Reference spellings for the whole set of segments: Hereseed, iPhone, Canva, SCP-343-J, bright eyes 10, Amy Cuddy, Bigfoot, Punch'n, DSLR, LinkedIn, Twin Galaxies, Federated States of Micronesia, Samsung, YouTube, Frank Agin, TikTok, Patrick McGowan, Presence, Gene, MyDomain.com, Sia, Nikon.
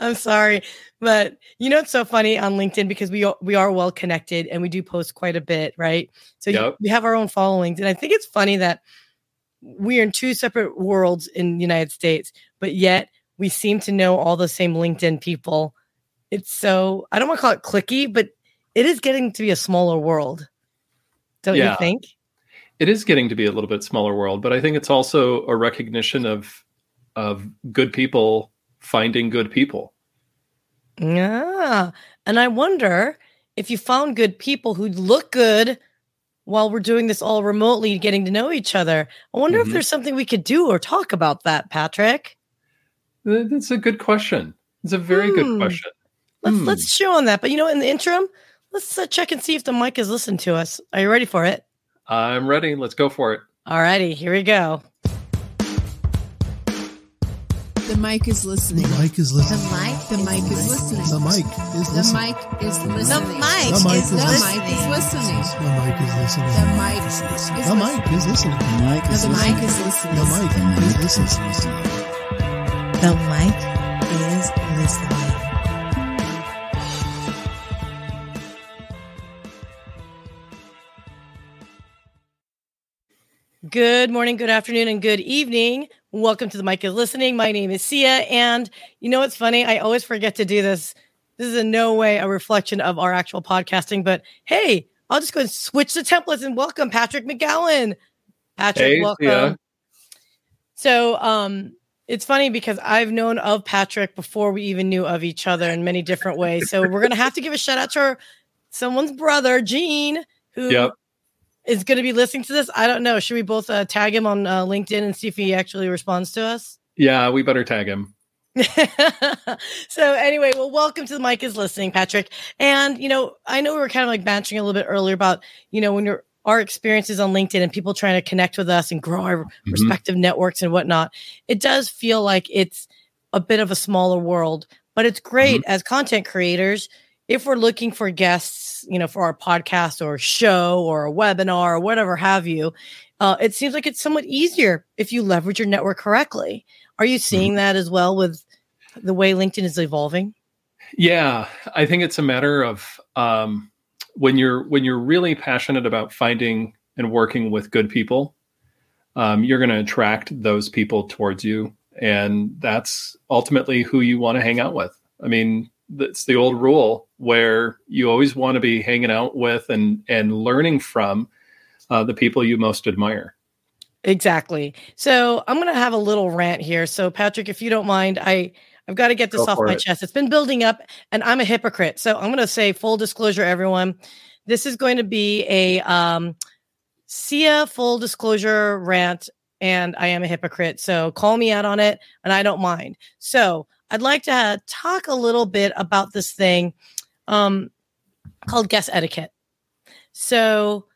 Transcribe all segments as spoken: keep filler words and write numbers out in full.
I'm sorry, but you know, it's so funny on LinkedIn because we are, we are well connected and we do post quite a bit, right? So yep. you, we have our own followings. And I think it's funny that we're in two separate worlds in the United States, but yet we seem to know all the same LinkedIn people. It's so, I don't want to call it cliquey, but it is getting to be a smaller world. Don't yeah. you think? It is getting to be a little bit smaller world, but I think it's also a recognition of of good people finding good people. Yeah. And I wonder if you found good people who look good while we're doing this all remotely, getting to know each other. I wonder mm-hmm. if there's something we could do or talk about that, Patrick. That's a good question. It's a very mm. good question. Let's mm. let's chew on that. But you know, in the interim, let's uh, check and see if the mic is listening to us. Are you ready for it? I'm ready. Let's go for it. All righty. Here we go. The mic is listening. The mic is listening. The mic is listening. The mic is listening. The mic is listening. The mic is listening. The mic is listening. The mic is listening. The mic is listening. The mic is listening. The mic is listening. The mic is listening. Good morning, good afternoon, and good evening. Welcome to The Mic is Listening. My name is Sia, and you know what's funny? I always forget to do this. This is in no way a reflection of our actual podcasting, but hey, I'll just go and switch the templates and welcome Patrick McGowan. Patrick, hey, welcome. Sia. So um, it's funny because I've known of Patrick before we even knew of each other in many different ways. So we're going to have to give a shout out to our, someone's brother, Gene, who... Yep. is going to be listening to this. I don't know. Should we both uh, tag him on uh, LinkedIn and see if he actually responds to us? Yeah, we better tag him. So anyway, well, welcome to The Mic is Listening, Patrick. And, you know, I know we were kind of like bantering a little bit earlier about, you know, when you're our experiences on LinkedIn and people trying to connect with us and grow our mm-hmm. respective networks and whatnot. It does feel like it's a bit of a smaller world, but it's great mm-hmm. as content creators. If we're looking for guests, you know, for our podcast or show or a webinar or whatever have you, uh, it seems like it's somewhat easier if you leverage your network correctly. Are you seeing that as well with the way LinkedIn is evolving? Yeah, I think it's a matter of um, when you're when you're really passionate about finding and working with good people, um, you're going to attract those people towards you. And that's ultimately who you want to hang out with. I mean, that's the old rule where you always want to be hanging out with and, and learning from uh, the people you most admire. Exactly. So I'm going to have a little rant here. So Patrick, if you don't mind, I, I've got to get this Go off my it. chest. It's been building up and I'm a hypocrite. So I'm going to say full disclosure, everyone, this is going to be a um, Sia full disclosure rant and I am a hypocrite. So call me out on it and I don't mind. So I'd like to uh, talk a little bit about this thing um, called guest etiquette. So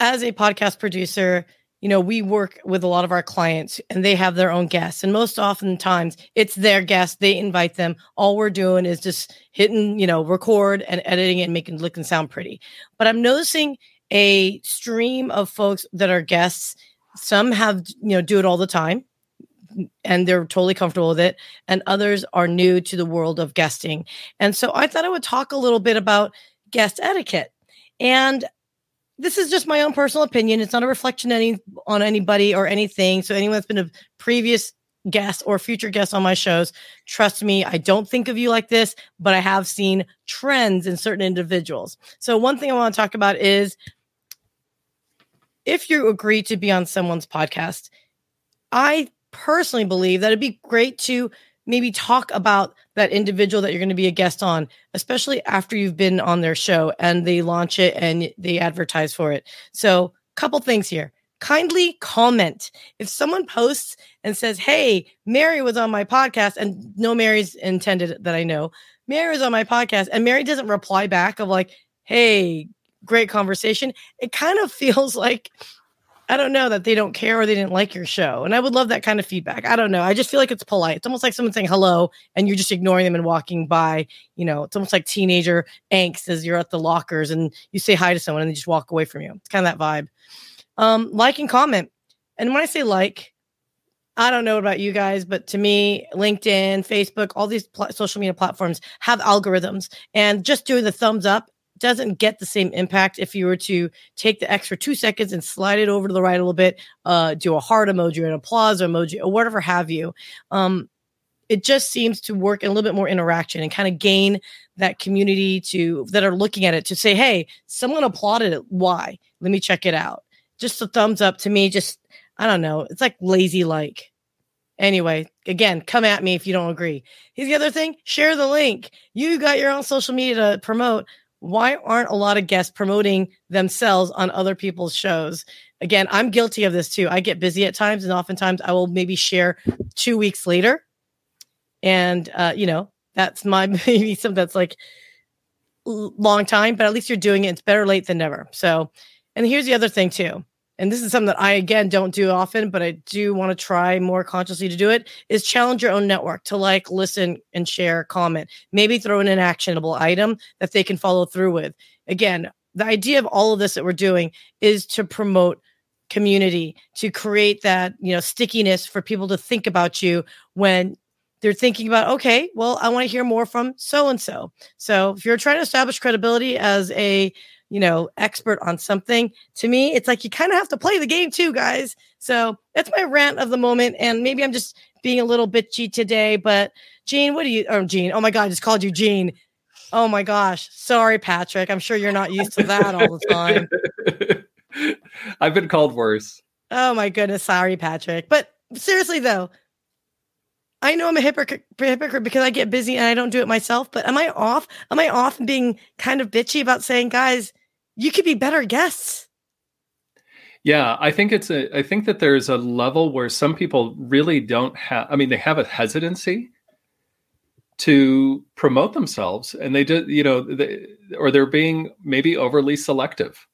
as a podcast producer, you know, we work with a lot of our clients and they have their own guests. And most oftentimes it's their guests. They invite them. All we're doing is just hitting, you know, record and editing it and making it look and sound pretty. But I'm noticing a stream of folks that are guests. Some have, you know, do it all the time. And they're totally comfortable with it. And others are new to the world of guesting. And so I thought I would talk a little bit about guest etiquette. And this is just my own personal opinion. It's not a reflection any, on anybody or anything. So anyone that's been a previous guest or future guest on my shows, trust me, I don't think of you like this, but I have seen trends in certain individuals. So one thing I want to talk about is if you agree to be on someone's podcast, I personally believe that it'd be great to maybe talk about that individual that you're going to be a guest on, especially after you've been on their show and they launch it and they advertise for it. So a couple things here. Kindly comment. If someone posts and says, hey, Mary was on my podcast, and no Mary's intended that I know, Mary was on my podcast, and Mary doesn't reply back of like, hey, great conversation. It kind of feels like I don't know that they don't care or they didn't like your show. And I would love that kind of feedback. I don't know. I just feel like it's polite. It's almost like someone saying hello and you're just ignoring them and walking by, you know, it's almost like teenager angst as you're at the lockers and you say hi to someone and they just walk away from you. It's kind of that vibe. Um, like and comment. And when I say like, I don't know about you guys, but to me, LinkedIn, Facebook, all these pl- social media platforms have algorithms, and just doing the thumbs up doesn't get the same impact if you were to take the extra two seconds and slide it over to the right a little bit, uh, do a heart emoji, an applause emoji, or whatever have you. Um, it just seems to work in a little bit more interaction and kind of gain that community to that are looking at it to say, hey, someone applauded it. Why? Let me check it out. Just a thumbs up to me. Just, I don't know. It's like lazy like. Anyway, again, come at me if you don't agree. Here's the other thing. Share the link. You got your own social media to promote. Why aren't a lot of guests promoting themselves on other people's shows? Again, I'm guilty of this too. I get busy at times, and oftentimes I will maybe share two weeks later. And, uh, you know, that's my maybe something that's like long time, but at least you're doing it. It's better late than never. So, and here's the other thing too. And this is something that I, again, don't do often, but I do want to try more consciously to do it, is challenge your own network to like, listen, and share, comment. Maybe throw in an actionable item that they can follow through with. Again, the idea of all of this that we're doing is to promote community, to create that, you know, stickiness for people to think about you when they're thinking about, okay, well, I want to hear more from so-and-so. So if you're trying to establish credibility as a, you know, expert on something, to me, it's like you kind of have to play the game too, guys. So that's my rant of the moment. And maybe I'm just being a little bitchy today, but Gene, what do you, oh, Gene, oh my God, I just called you Gene. Oh my gosh. Sorry, Patrick. I'm sure you're not used to that all the time. I've been called worse. Oh my goodness. Sorry, Patrick. But seriously though, I know I'm a hypocrite, hypocrite because I get busy and I don't do it myself, but am I off? Am I off being kind of bitchy about saying, guys, you could be better guests? Yeah, I think it's a, I think that there's a level where some people really don't have, I mean, they have a hesitancy to promote themselves, and they do, you know, they, or they're being maybe overly selective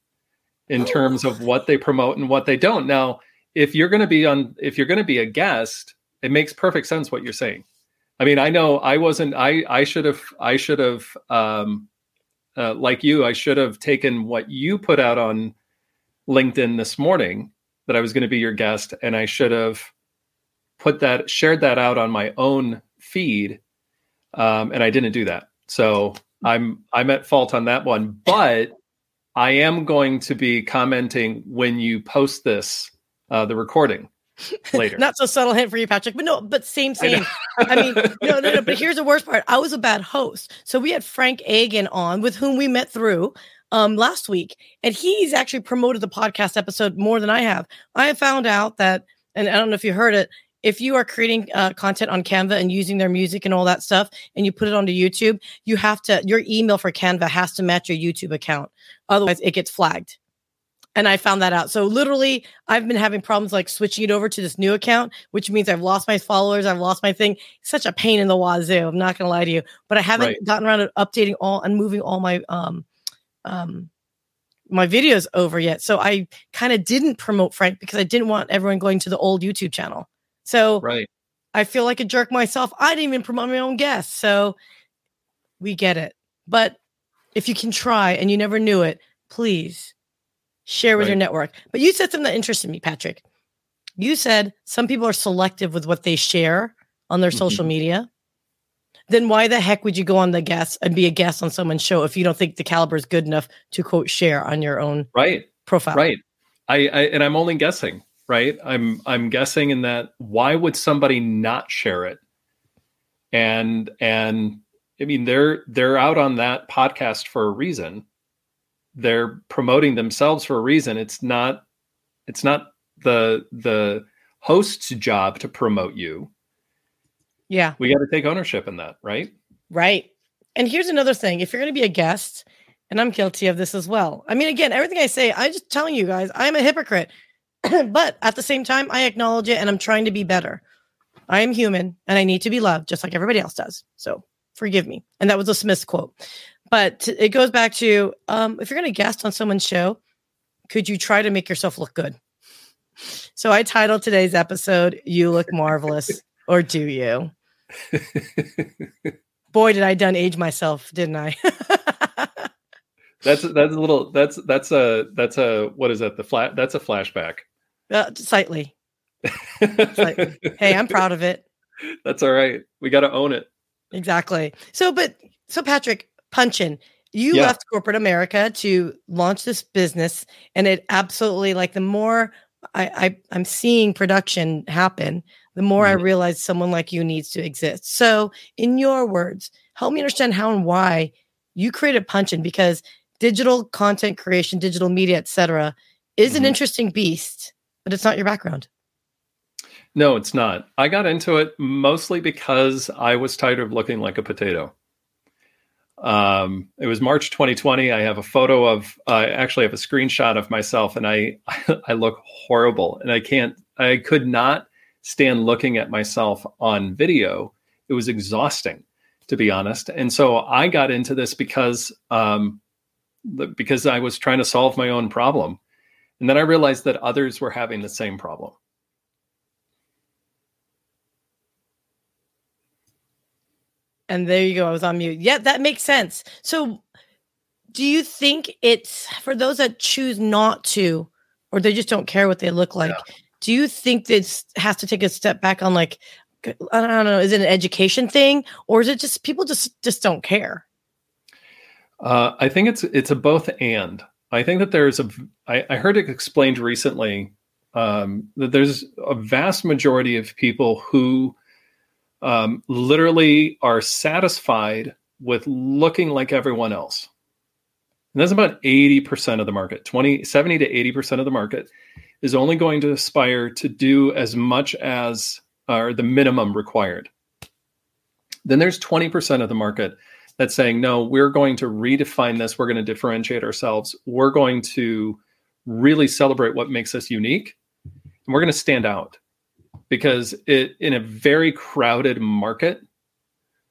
in oh. terms of what they promote and what they don't. Now, if you're going to be on, if you're going to be a guest, it makes perfect sense what you're saying. I mean, I know I wasn't, I, I should have, I should have, um, uh, like you, I should have taken what you put out on LinkedIn this morning that I was going to be your guest. And I should have put that, shared that out on my own feed. Um, and I didn't do that. So I'm, I'm at fault on that one, but I am going to be commenting when you post this, uh, the recording. Later. Not so subtle hint for you, Patrick, but no, but same, same. I, I mean, no, no, no, but here's the worst part. I was a bad host. So we had Frank Agin on, with whom we met through um, last week, and he's actually promoted the podcast episode more than I have. I have found out that, and I don't know if you heard it, if you are creating uh, content on Canva and using their music and all that stuff, and you put it onto YouTube, you have to, your email for Canva has to match your YouTube account. Otherwise it gets flagged. And I found that out. So literally, I've been having problems like switching it over to this new account, which means I've lost my followers. I've lost my thing. It's such a pain in the wazoo. I'm not going to lie to you. But I haven't right. gotten around to updating all and moving all my um, um, my videos over yet. So I kind of didn't promote Frank because I didn't want everyone going to the old YouTube channel. So right. I feel like a jerk myself. I didn't even promote my own guests. So we get it. But if you can try and you never knew it, please. Share with right. your network. But you said something that interested me, Patrick. You said some people are selective with what they share on their mm-hmm. social media. Then why the heck would you go on the guest and be a guest on someone's show if you don't think the caliber is good enough to, quote, share on your own right. profile? Right. I, I and I'm only guessing, right? I'm I'm guessing in that why would somebody not share it? And and I mean they're they're out on that podcast for a reason. They're promoting themselves for a reason. It's not, it's not the the host's job to promote you. Yeah, we got to take ownership in that, right? Right. And here's another thing: if you're going to be a guest, and I'm guilty of this as well. I mean, again, everything I say, I'm just telling you guys, I'm a hypocrite. But at the same time, I acknowledge it, and I'm trying to be better. I am human, and I need to be loved, just like everybody else does. So forgive me. And that was a Smith's quote. But it goes back to, um, if you're going to guest on someone's show, could you try to make yourself look good? So I titled today's episode, You Look Marvelous, or Do You? Boy, did I done age myself, didn't I? that's, that's a little, that's, that's a, that's a, what is that? The flat, that's a flashback. Uh, slightly. It's like, hey, I'm proud of it. That's all right. We got to own it. Exactly. So, but so Patrick, Punch'n, you yeah. left corporate America to launch this business, and it absolutely, like, the more I, I I'm seeing production happen, the more mm-hmm. I realize someone like you needs to exist. So, in your words, help me understand how and why you created Punch'n, because digital content creation, digital media, et cetera, is mm-hmm. an interesting beast, but it's not your background. No, it's not. I got into it mostly because I was tired of looking like a potato. Um, it was March twenty twenty. I have a photo of, I uh, actually have a screenshot of myself, and I, I look horrible, and I can't, I could not stand looking at myself on video. It was exhausting, to be honest. And so I got into this because, um, because I was trying to solve my own problem. And then I realized that others were having the same problem. And there you go. I was on mute. Yeah, that makes sense. So do you think it's for those that choose not to, or they just don't care what they look like? Yeah. Do you think this has to take a step back on, like, I don't know, is it an education thing, or is it just people just, just don't care? Uh, I think it's, it's a both and. I think that there's a, I, I heard it explained recently um, that there's a vast majority of people who Um, literally are satisfied with looking like everyone else. And that's about eighty percent of the market. twenty, seventy to eighty percent of the market is only going to aspire to do as much as or uh, the minimum required. Then there's twenty percent of the market that's saying, no, we're going to redefine this. We're going to differentiate ourselves. We're going to really celebrate what makes us unique. And we're going to stand out. Because it, in a very crowded market,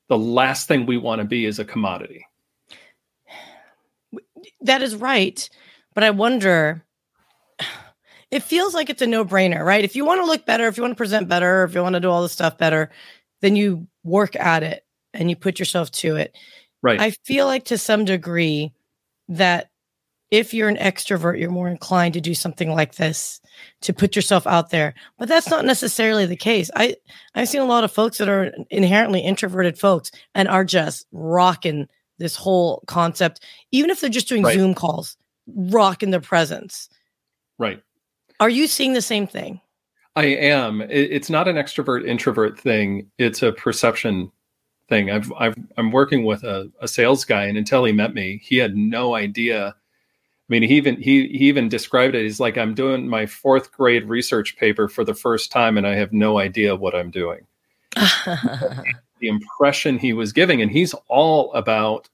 the last thing we want to be is a commodity. That is right. But I wonder, it feels like it's a no-brainer, right? If you want to look better, if you want to present better, if you want to do all this stuff better, then you work at it and you put yourself to it. Right. I feel like to some degree that if you're an extrovert, you're more inclined to do something like this, to put yourself out there. But that's not necessarily the case. I, I've seen a lot of folks that are inherently introverted folks and are just rocking this whole concept, even if they're just doing right. Zoom calls, rocking their presence. Right. Are you seeing the same thing? I am. It's not an extrovert introvert thing. It's a perception thing. I've, I've, I'm working with a, a sales guy, and until he met me, he had no idea. I mean, he even he he even described it. He's like, I'm doing my fourth grade research paper for the first time, and I have no idea what I'm doing. The impression he was giving, and he's all about,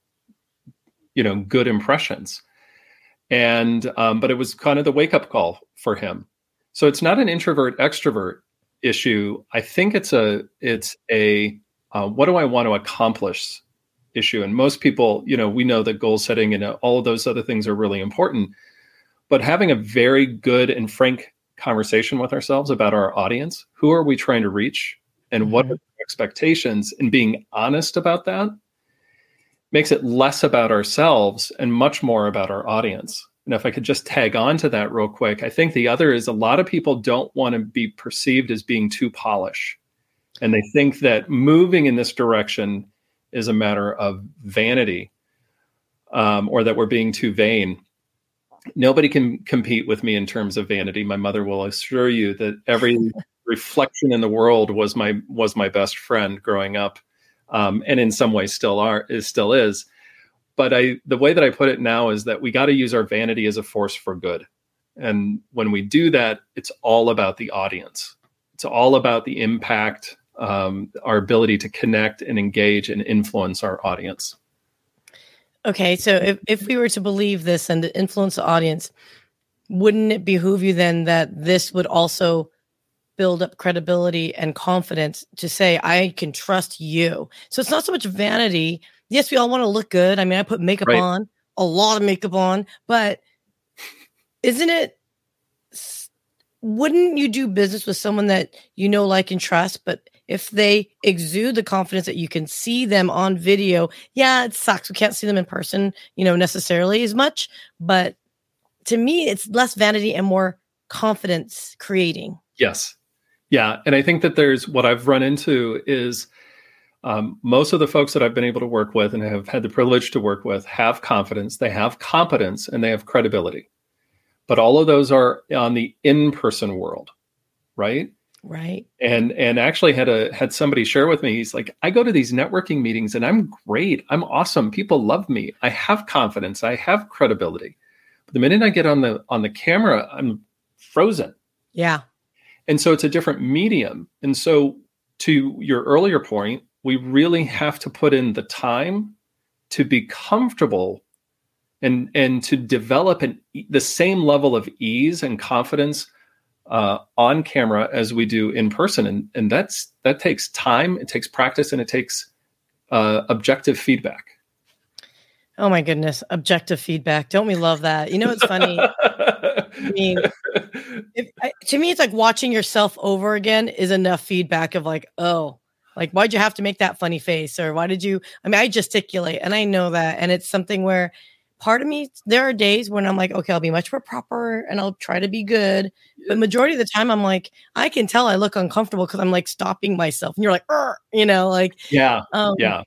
you know, good impressions. And um, but it was kind of the wake up call for him. So it's not an introvert extrovert issue. I think it's a it's a uh, what do I want to accomplish issue. And most people, you know, we know that goal setting and all of those other things are really important, but having a very good and frank conversation with ourselves about our audience, who are we trying to reach and mm-hmm. what are the expectations, and being honest about that makes it less about ourselves and much more about our audience. And if I could just tag on to that real quick, I think the other is a lot of people don't want to be perceived as being too polished. And they think that moving in this direction is a matter of vanity, um, or that we're being too vain. Nobody can compete with me in terms of vanity. My mother will assure you that every reflection in the world was my was my best friend growing up, um, and in some ways still are is still is. But I, the way that I put it now is that we got to use our vanity as a force for good, and when we do that, it's all about the audience. It's all about the impact. Um, our ability to connect and engage and influence our audience. Okay, so if, if we were to believe this and to influence the audience, wouldn't it behoove you then that this would also build up credibility and confidence to say, I can trust you? So it's not so much vanity. Yes, we all want to look good. I mean, I put makeup right. on, a lot of makeup on, but isn't it, wouldn't you do business with someone that you know, like, and trust, but if they exude the confidence that you can see them on video, yeah, it sucks. We can't see them in person, you know, necessarily as much. But to me, it's less vanity and more confidence creating. Yes. Yeah. And I think that there's what I've run into is um, most of the folks that I've been able to work with and have had the privilege to work with have confidence, they have competence, and they have credibility. But all of those are on the in-person world, right? Right. And and actually had a had somebody share with me, he's like, I go to these networking meetings and I'm great. I'm awesome. People love me. I have confidence. I have credibility. But the minute I get on the on the camera, I'm frozen. Yeah. And so it's a different medium. And so to your earlier point, we really have to put in the time to be comfortable and and to develop an the same level of ease and confidence Uh, on camera as we do in person. And, and that's that takes time, it takes practice, and it takes uh, objective feedback. Oh my goodness, objective feedback. Don't we love that? You know, it's funny. I mean, if I, to me, it's like watching yourself over again is enough feedback of like, oh, like, why'd you have to make that funny face? Or why did you, I mean, I gesticulate and I know that. And it's something where part of me, there are days when I'm like, okay, I'll be much more proper and I'll try to be good. But majority of the time, I'm like, I can tell I look uncomfortable because I'm like stopping myself. And you're like, you know, like, yeah, um, yeah.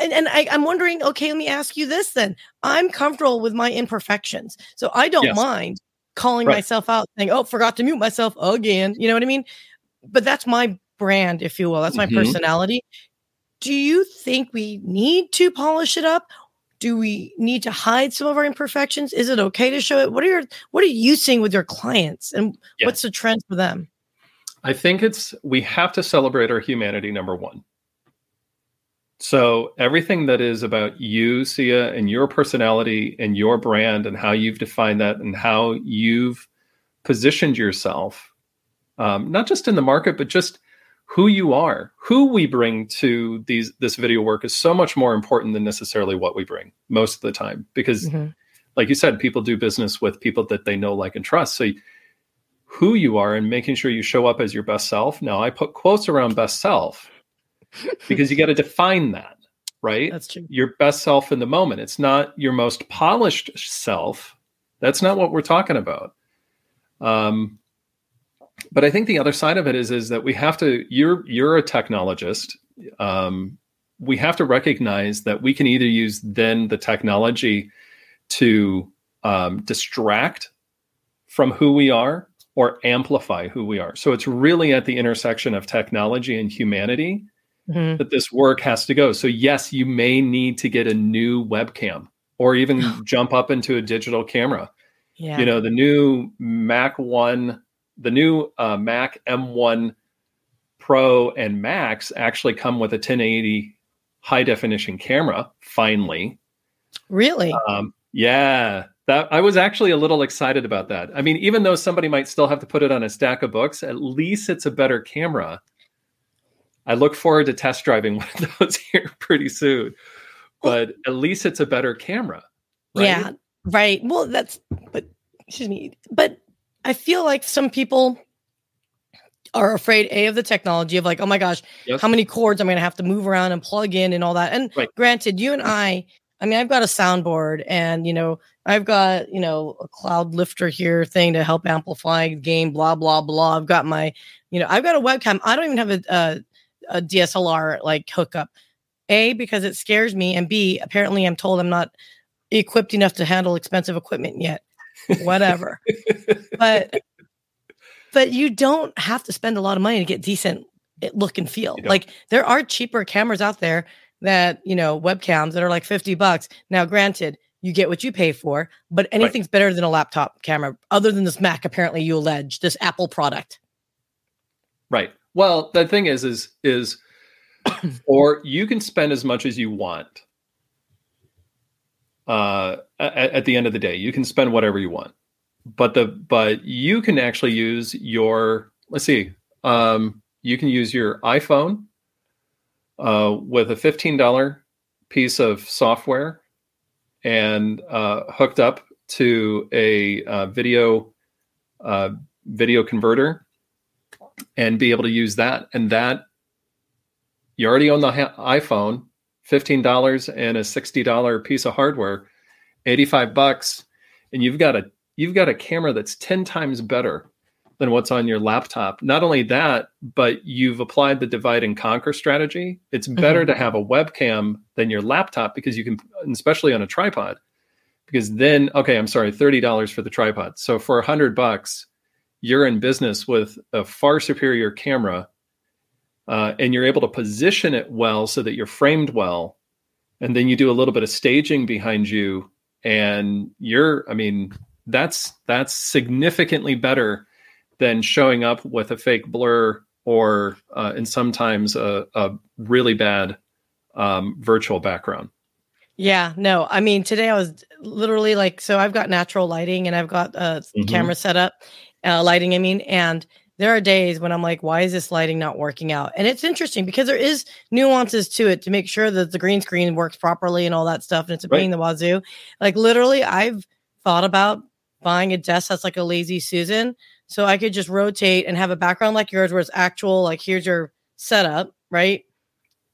And, and I, I'm wondering, okay, let me ask you this then. I'm comfortable with my imperfections. So I don't yes. mind calling right. myself out saying, oh, forgot to mute myself again. You know what I mean? But that's my brand, if you will. That's my mm-hmm. personality. Do you think we need to polish it up? Do we need to hide some of our imperfections? Is it okay to show it? What are your, what are you seeing with your clients, and yeah. what's the trend for them? I think it's, we have to celebrate our humanity, number one. So everything that is about you, Sia, and your personality and your brand and how you've defined that and how you've positioned yourself, um, not just in the market, but just who you are, who we bring to these this video work is so much more important than necessarily what we bring most of the time. Because mm-hmm. like you said, people do business with people that they know, like, and trust. So who you are and making sure you show up as your best self. Now, I put quotes around best self because you got to define that, right? That's true. Your best self in the moment. It's not your most polished self. That's not what we're talking about. Um. But I think the other side of it is, is that we have to, you're, you're a technologist. Um, we have to recognize that we can either use then the technology to um, distract from who we are or amplify who we are. So it's really at the intersection of technology and humanity mm-hmm. that this work has to go. So yes, you may need to get a new webcam or even jump up into a digital camera. Yeah. You know, the new Mac One, The new uh, Mac M one Pro and Max actually come with a ten eighty high definition camera. Finally, really? Um, yeah, that I was actually a little excited about that. I mean, even though somebody might still have to put it on a stack of books, at least it's a better camera. I look forward to test driving one of those here pretty soon, but at least it's a better camera. Right? Yeah, right. Well, that's but excuse me, but. I feel like some people are afraid, A, of the technology of like, oh my gosh, yes. how many cords I'm going to have to move around and plug in and all that. And right. granted, you and I, I mean, I've got a soundboard and, you know, I've got, you know, a cloud lifter here thing to help amplify the game, blah, blah, blah. I've got my, you know, I've got a webcam. I don't even have a, a, a D S L R like hookup, A, because it scares me. And B, apparently I'm told I'm not equipped enough to handle expensive equipment yet. Whatever. But but you don't have to spend a lot of money to get decent look and feel. Like there are cheaper cameras out there that, you know, webcams that are like fifty bucks. Now, granted, you get what you pay for, but anything's right. better than a laptop camera other than this Mac, apparently you allege, this Apple product. Right. Well, the thing is, is, is, or you can spend as much as you want. Uh, at, at the end of the day, you can spend whatever you want, but the, but you can actually use your, let's see, um, you can use your iPhone, uh, with a fifteen dollars piece of software and, uh, hooked up to a, uh, video, uh, video converter and be able to use that. And that you already own the ha- iPhone. fifteen dollars and a sixty dollars piece of hardware, eighty-five bucks. And you've got a, you've got a camera that's ten times better than what's on your laptop. Not only that, but you've applied the divide and conquer strategy. It's better mm-hmm. to have a webcam than your laptop, because you can, especially on a tripod, because then, okay, I'm sorry, thirty dollars for the tripod. So for a hundred bucks, you're in business with a far superior camera, uh, and you're able to position it well so that you're framed well. And then you do a little bit of staging behind you, and you're, I mean, that's, that's significantly better than showing up with a fake blur or, uh, and sometimes a, a really bad, um, virtual background. Yeah, no, I mean, today I was literally like, so I've got natural lighting and I've got a mm-hmm. camera set up, uh, lighting, I mean, and there are days when I'm like, why is this lighting not working out? And it's interesting because there is nuances to it to make sure that the green screen works properly and all that stuff. And it's a pain in the wazoo. Like literally I've thought about buying a desk that's like a Lazy Susan, so I could just rotate and have a background like yours where it's actual, like here's your setup, right?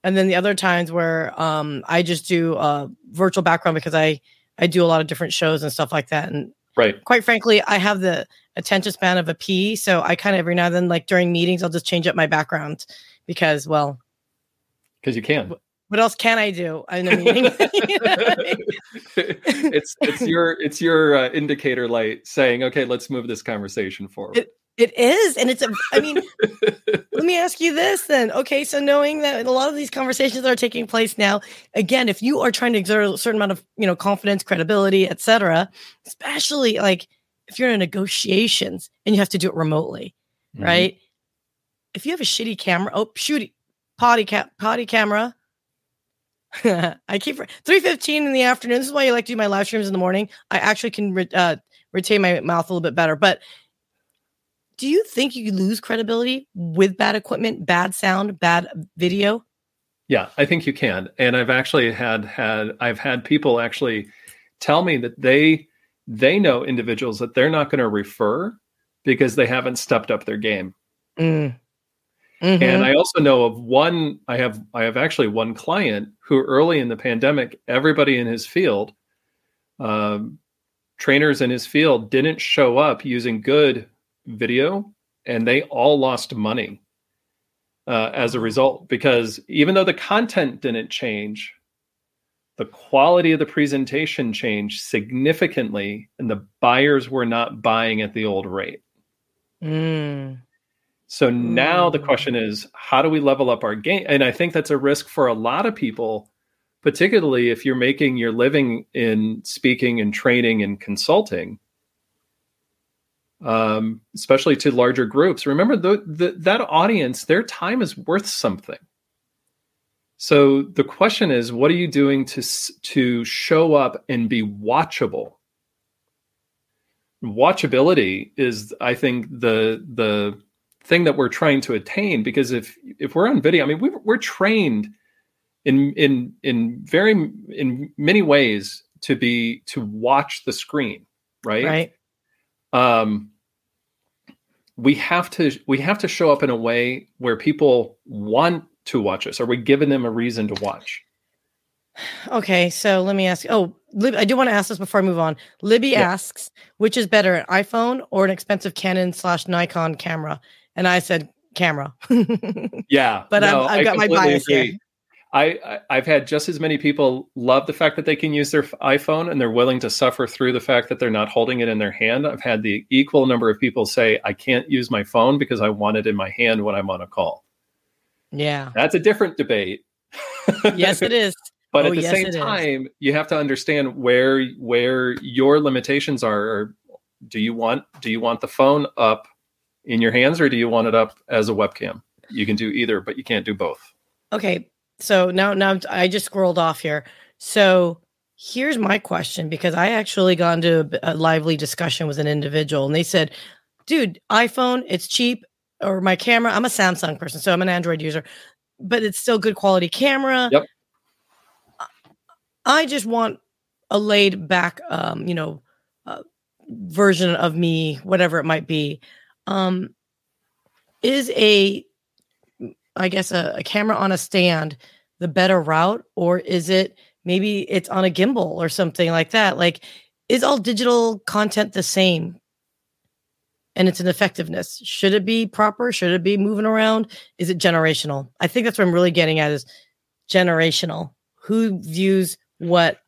And then the other times where um, I just do a virtual background because I, I do a lot of different shows and stuff like that. And right. quite frankly, I have the attention span of a pea. So I kind of every now and then, like during meetings, I'll just change up my background because, well. Because you can. What else can I do in a meeting? You know what I mean? It's it's your it's your uh, indicator light saying, okay, let's move this conversation forward. It, it is, and it's a. I mean, let me ask you this then. Okay, so knowing that a lot of these conversations are taking place now, again, if you are trying to exert a certain amount of you know confidence, credibility, et cetera, especially like if you're in negotiations and you have to do it remotely, mm-hmm. right? If you have a shitty camera, oh shooty, potty cap, potty camera. I keep three fifteen in the afternoon. This is why I like to do my live streams in the morning. I actually can re- uh, retain my mouth a little bit better. But do you think you lose credibility with bad equipment, bad sound, bad video? Yeah, I think you can. And I've actually had had I've had people actually tell me that they they know individuals that they're not going to refer because they haven't stepped up their game. Mm. Mm-hmm. And I also know of one, I have I have actually one client who early in the pandemic, everybody in his field, um, trainers in his field didn't show up using good video, and they all lost money uh, as a result, because even though the content didn't change, the quality of the presentation changed significantly, and the buyers were not buying at the old rate. Mm. So now the question is, how do we level up our game? And I think that's a risk for a lot of people, particularly if you're making your living in speaking and training and consulting, um, especially to larger groups. Remember, the, the, that audience, their time is worth something. So the question is, what are you doing to, to show up and be watchable? Watchability is, I think, the the... thing that we're trying to attain, because if if we're on video, I mean, we, we're trained in in in very in many ways to be to watch the screen, right? Right. Um, we have to we have to show up in a way where people want to watch us. Are we giving them a reason to watch? Okay, so let me ask. Oh, Lib- I do want to ask this before I move on. Libby yeah. asks, which is better, an iPhone or an expensive Canon slash Nikon camera? And I said, camera. yeah. But no, I've, I've got my bias agree. here. I, I, I've had just as many people love the fact that they can use their iPhone, and they're willing to suffer through the fact that they're not holding it in their hand. I've had the equal number of people say, I can't use my phone because I want it in my hand when I'm on a call. Yeah. That's a different debate. Yes, it is. But oh, at the yes, same time, is. you have to understand where where your limitations are. Or do you want do you want the phone up in your hands, or do you want it up as a webcam? You can do either, but you can't do both. Okay. So now, now I just scrolled off here. So here's my question, because I actually got into a, a lively discussion with an individual, and they said, dude, iPhone, it's cheap, or my camera. I'm a Samsung person, so I'm an Android user, but it's still good quality camera. Yep. I just want a laid back, um, you know, uh, version of me, whatever it might be. Um, is a, I guess, a, a camera on a stand the better route, or is it maybe it's on a gimbal or something like that? Like, is all digital content the same? and it's an effectiveness. Should it be proper? Should it be moving around? Is it generational? I think that's what I'm really getting at, is generational. Who views what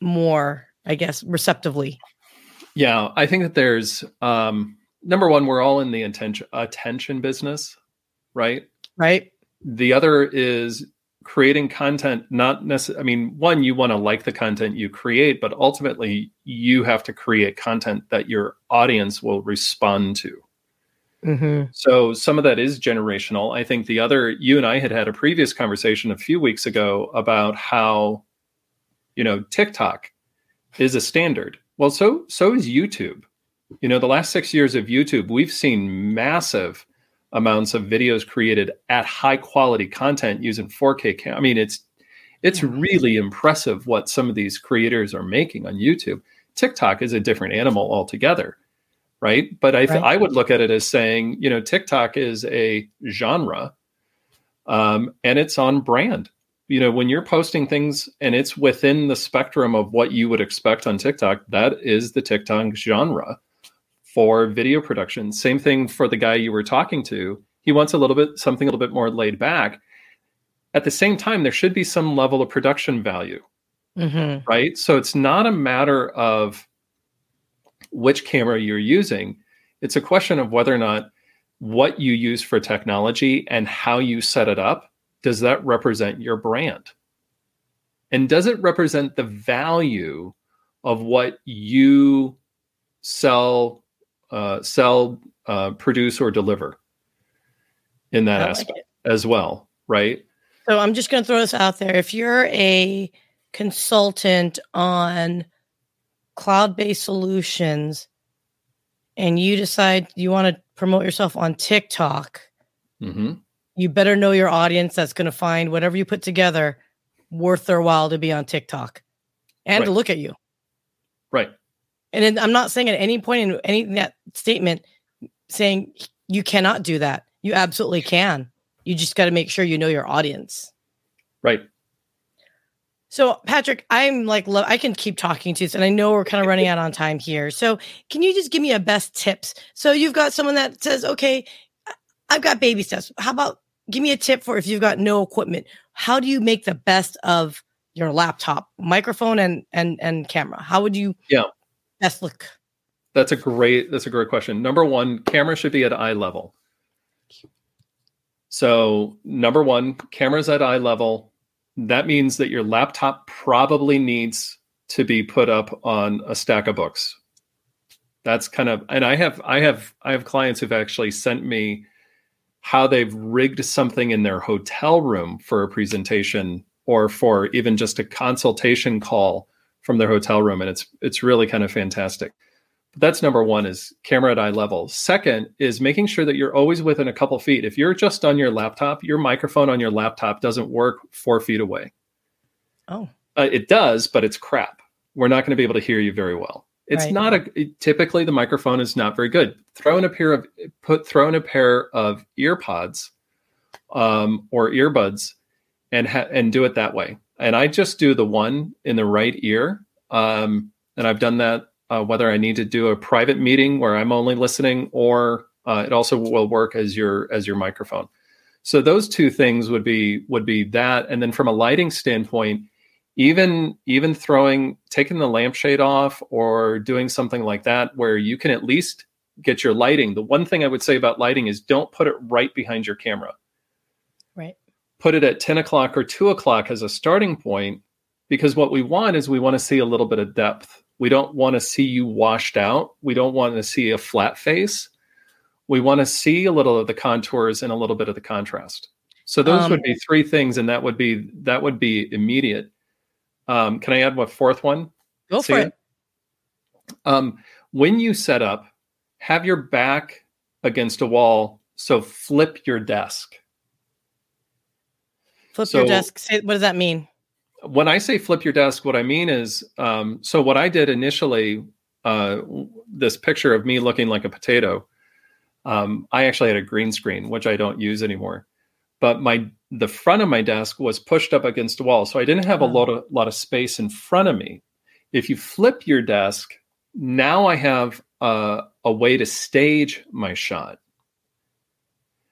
more, I guess, receptively? Yeah, I think that there's, um, number one, we're all in the attention attention business, right? Right. The other is creating content, not necessarily, I mean, one, you want to like the content you create, but ultimately you have to create content that your audience will respond to. Mm-hmm. So some of that is generational. I think the other, you and I had had a previous conversation a few weeks ago about how, you know, TikTok is a standard. Well, so so is YouTube. You know, the last six years of YouTube, we've seen massive amounts of videos created at high quality content using four K cam. I mean, it's it's really impressive what some of these creators are making on YouTube. TikTok is a different animal altogether. Right. But I th- right. I would look at it as saying, you know, TikTok is a genre, um, and it's on brand. You know, when you're posting things and it's within the spectrum of what you would expect on TikTok, that is the TikTok genre for video production. Same thing for the guy you were talking to. He wants a little bit, something a little bit more laid back. At the same time, there should be some level of production value. Mm-hmm. Right. So it's not a matter of which camera you're using. It's a question of whether or not what you use for technology and how you set it up, does that represent your brand? And does it represent the value of what you sell, uh, sell, uh, produce, or deliver in that aspect as well, right? So I'm just going to throw this out there. If you're a consultant on cloud-based solutions and you decide you want to promote yourself on TikTok, mm-hmm. you better know your audience that's going to find whatever you put together worth their while to be on TikTok and right. to look at you. Right. And then I'm not saying at any point in any that statement saying you cannot do that. You absolutely can. You just got to make sure you know your audience. Right. So Patrick, I'm like, lo- I can keep talking to you, and I know we're kind of running out on time here. So can you just give me a best tips? So you've got someone that says, okay, I've got baby steps. How about give me a tip for if you've got no equipment, how do you make the best of your laptop, microphone, and, and, and camera? How would you yeah. best look? That's a great, that's a great question. Number one, camera should be at eye level. So number one, cameras at eye level. That means that your laptop probably needs to be put up on a stack of books. That's kind of, and I have, I have, I have clients who've actually sent me how they've rigged something in their hotel room for a presentation or for even just a consultation call from their hotel room. And it's, it's really kind of fantastic. But that's number one, is camera at eye level. Second is making sure that you're always within a couple feet. If you're just on your laptop, your microphone on your laptop doesn't work four feet away. Oh, uh, it does, but it's crap. We're not going to be able to hear you very well. It's right. not a, it, typically the microphone is not very good. Throw in a pair of, put, throw in a pair of ear pods, um, or earbuds and, ha- and do it that way. And I just do the one in the right ear. Um, and I've done that. Uh, whether I need to do a private meeting where I'm only listening, or uh, it also will work as your as your microphone. So those two things would be would be that. And then from a lighting standpoint, even even throwing taking the lampshade off or doing something like that, where you can at least get your lighting. The one thing I would say about lighting is don't put it right behind your camera. Right. Put it at ten o'clock or two o'clock as a starting point, because what we want is we want to see a little bit of depth. We don't want to see you washed out. We don't want to see a flat face. We want to see a little of the contours and a little bit of the contrast. So those um, would be three things, and that would be that would be immediate. Um, can I add a fourth one? Go for it. Um, when you set up, have your back against a wall. So flip your desk. Flip so, your desk. Say, what does that mean? When I say flip your desk, what I mean is, um, so what I did initially, uh, this picture of me looking like a potato, um, I actually had a green screen, which I don't use anymore. But my the front of my desk was pushed up against the wall, so I didn't have a lot of, lot of space in front of me. If you flip your desk, now I have a, a way to stage my shot.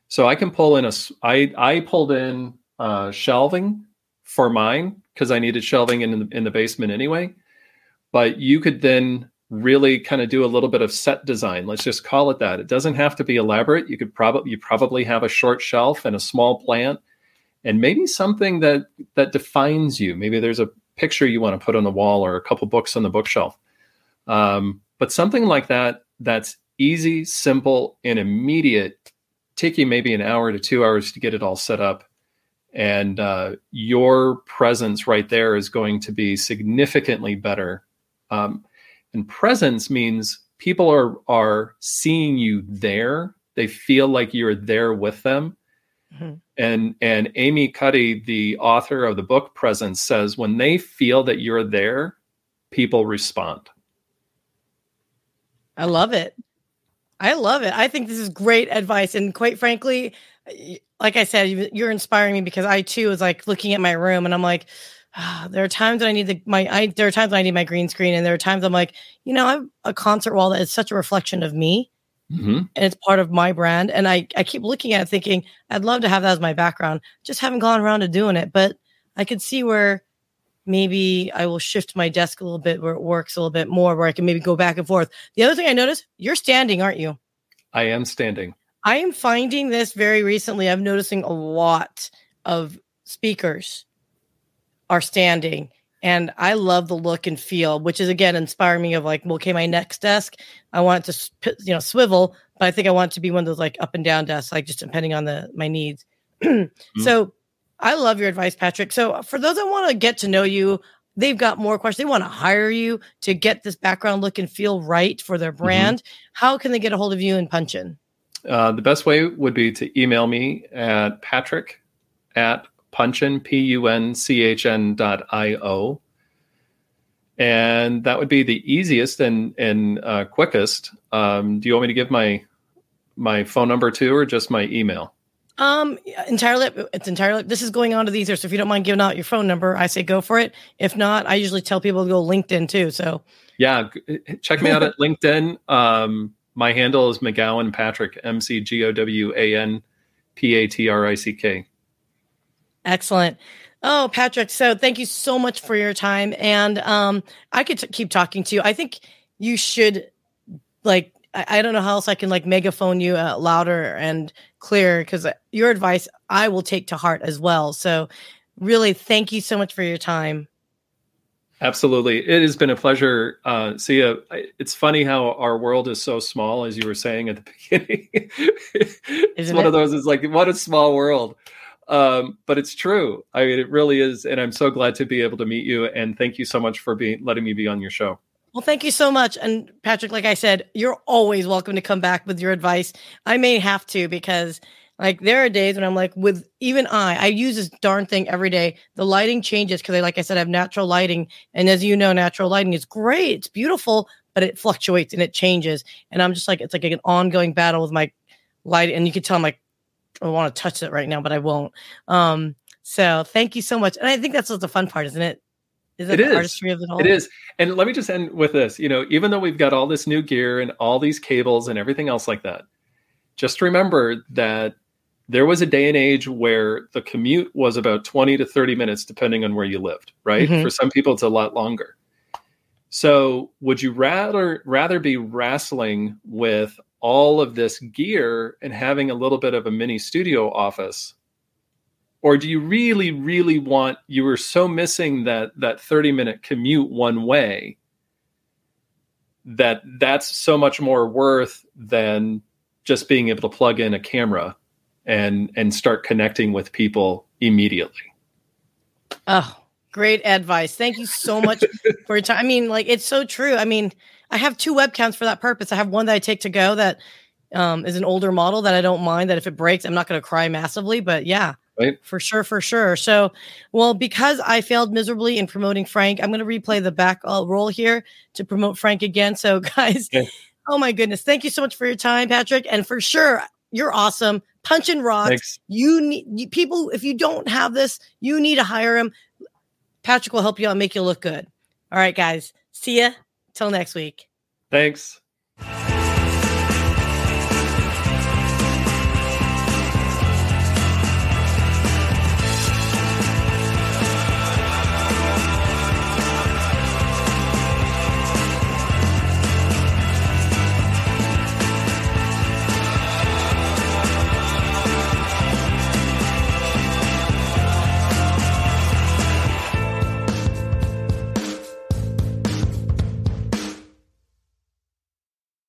So I can pull in a, I, I pulled in uh, shelving for mine because I needed shelving in the, in the basement anyway. But you could then really kind of do a little bit of set design. Let's just call it that. It doesn't have to be elaborate. You could probably, you probably have a short shelf and a small plant and maybe something that, that defines you. Maybe there's a picture you want to put on the wall or a couple books on the bookshelf. Um, but something like that, that's easy, simple, and immediate. Take you maybe an hour to two hours to get it all set up. And uh, your presence right there is going to be significantly better. Um, and presence means people are, are seeing you there. They feel like you're there with them. Mm-hmm. And, and Amy Cuddy, the author of the book Presence, says when they feel that you're there, people respond. I love it. I love it. I think this is great advice. And quite frankly, like I said, you're inspiring me because I too was like looking at my room and I'm like, oh, there are times that I need the, my, I, there are times when I need my green screen. And there are times I'm like, you know, I have a concert wall that is such a reflection of me. Mm-hmm. And it's part of my brand. And I, I keep looking at it thinking, I'd love to have that as my background. Just haven't gone around to doing it. But I could see where maybe I will shift my desk a little bit where it works a little bit more, where I can maybe go back and forth. The other thing I noticed, you're standing, aren't you? I am standing. I am finding this very recently. I'm noticing a lot of speakers are standing. And I love the look and feel, which is, again, inspiring me of like, well, okay, my next desk, I want it to, you know, swivel, but I think I want it to be one of those like up and down desks, like just depending on the my needs. Mm-hmm. So I love your advice, Patrick. So for those that want to get to know you, they've got more questions. They want to hire you to get this background look and feel right for their brand. Mm-hmm. How can they get a hold of you in Punch'n? Uh, the best way would be to email me at Patrick at Punch'n, P U N C H N dot I O. And that would be the easiest and, and uh, quickest. Um, do you want me to give my my phone number too, or just my email? Um, entirely. It's entirely. This is going on to these. So if you don't mind giving out your phone number, I say go for it. If not, I usually tell people to go LinkedIn too. So yeah, check me out at LinkedIn. Um, my handle is McGowan Patrick, M C G O W A N P A T R I C K. Excellent. Oh, Patrick. So thank you so much for your time. And um, I could t- keep talking to you. I think you should, like, I-, I don't know how else I can like megaphone you uh, louder and clearer, because your advice I will take to heart as well. So really, thank you so much for your time. Absolutely. It has been a pleasure. Uh, Sia, it's funny how our world is so small, as you were saying at the beginning. It's Isn't one it? Of those is like, what a small world. Um, but it's true. I mean, it really is. And I'm so glad to be able to meet you. And thank you so much for being, letting me be on your show. Well, thank you so much. And Patrick, like I said, you're always welcome to come back with your advice. I may have to, because like there are days when I'm like with even I, I use this darn thing every day. The lighting changes. Cause I, like I said, I have natural lighting. And as you know, natural lighting is great. It's beautiful, but it fluctuates and it changes. And I'm just like, it's like an ongoing battle with my light. And you can tell I'm like, I want to touch it right now, but I won't. Um, so thank you so much. And I think that's the fun part, isn't it? Isn't it the is. Artistry of it all? It is. And let me just end with this. You know, even though we've got all this new gear and all these cables and everything else like that, just remember that there was a day and age where the commute was about twenty to thirty minutes, depending on where you lived, right? Mm-hmm. For some people, it's a lot longer. So would you rather rather be wrestling with all of this gear and having a little bit of a mini studio office? Or do you really, really want, you were so missing that that thirty minute commute one way that that's so much more worth than just being able to plug in a camera and, and start connecting with people immediately. Oh, great advice. Thank you so much for your time. I mean, like, it's so true. I mean, I have two webcams for that purpose. I have one that I take to go that um, is an older model that I don't mind that if it breaks, I'm not going to cry massively, but yeah, right. for sure. For sure. So, well, because I failed miserably in promoting Frank, I'm going to replay the back uh, roll here to promote Frank again. So guys, yeah. Oh my goodness. Thank you so much for your time, Patrick. And for sure, you're awesome. Punch'n rocks. Thanks. You need you, people. If you don't have this, you need to hire him. Patrick will help you out and make you look good. All right, guys. See ya. Till next week. Thanks.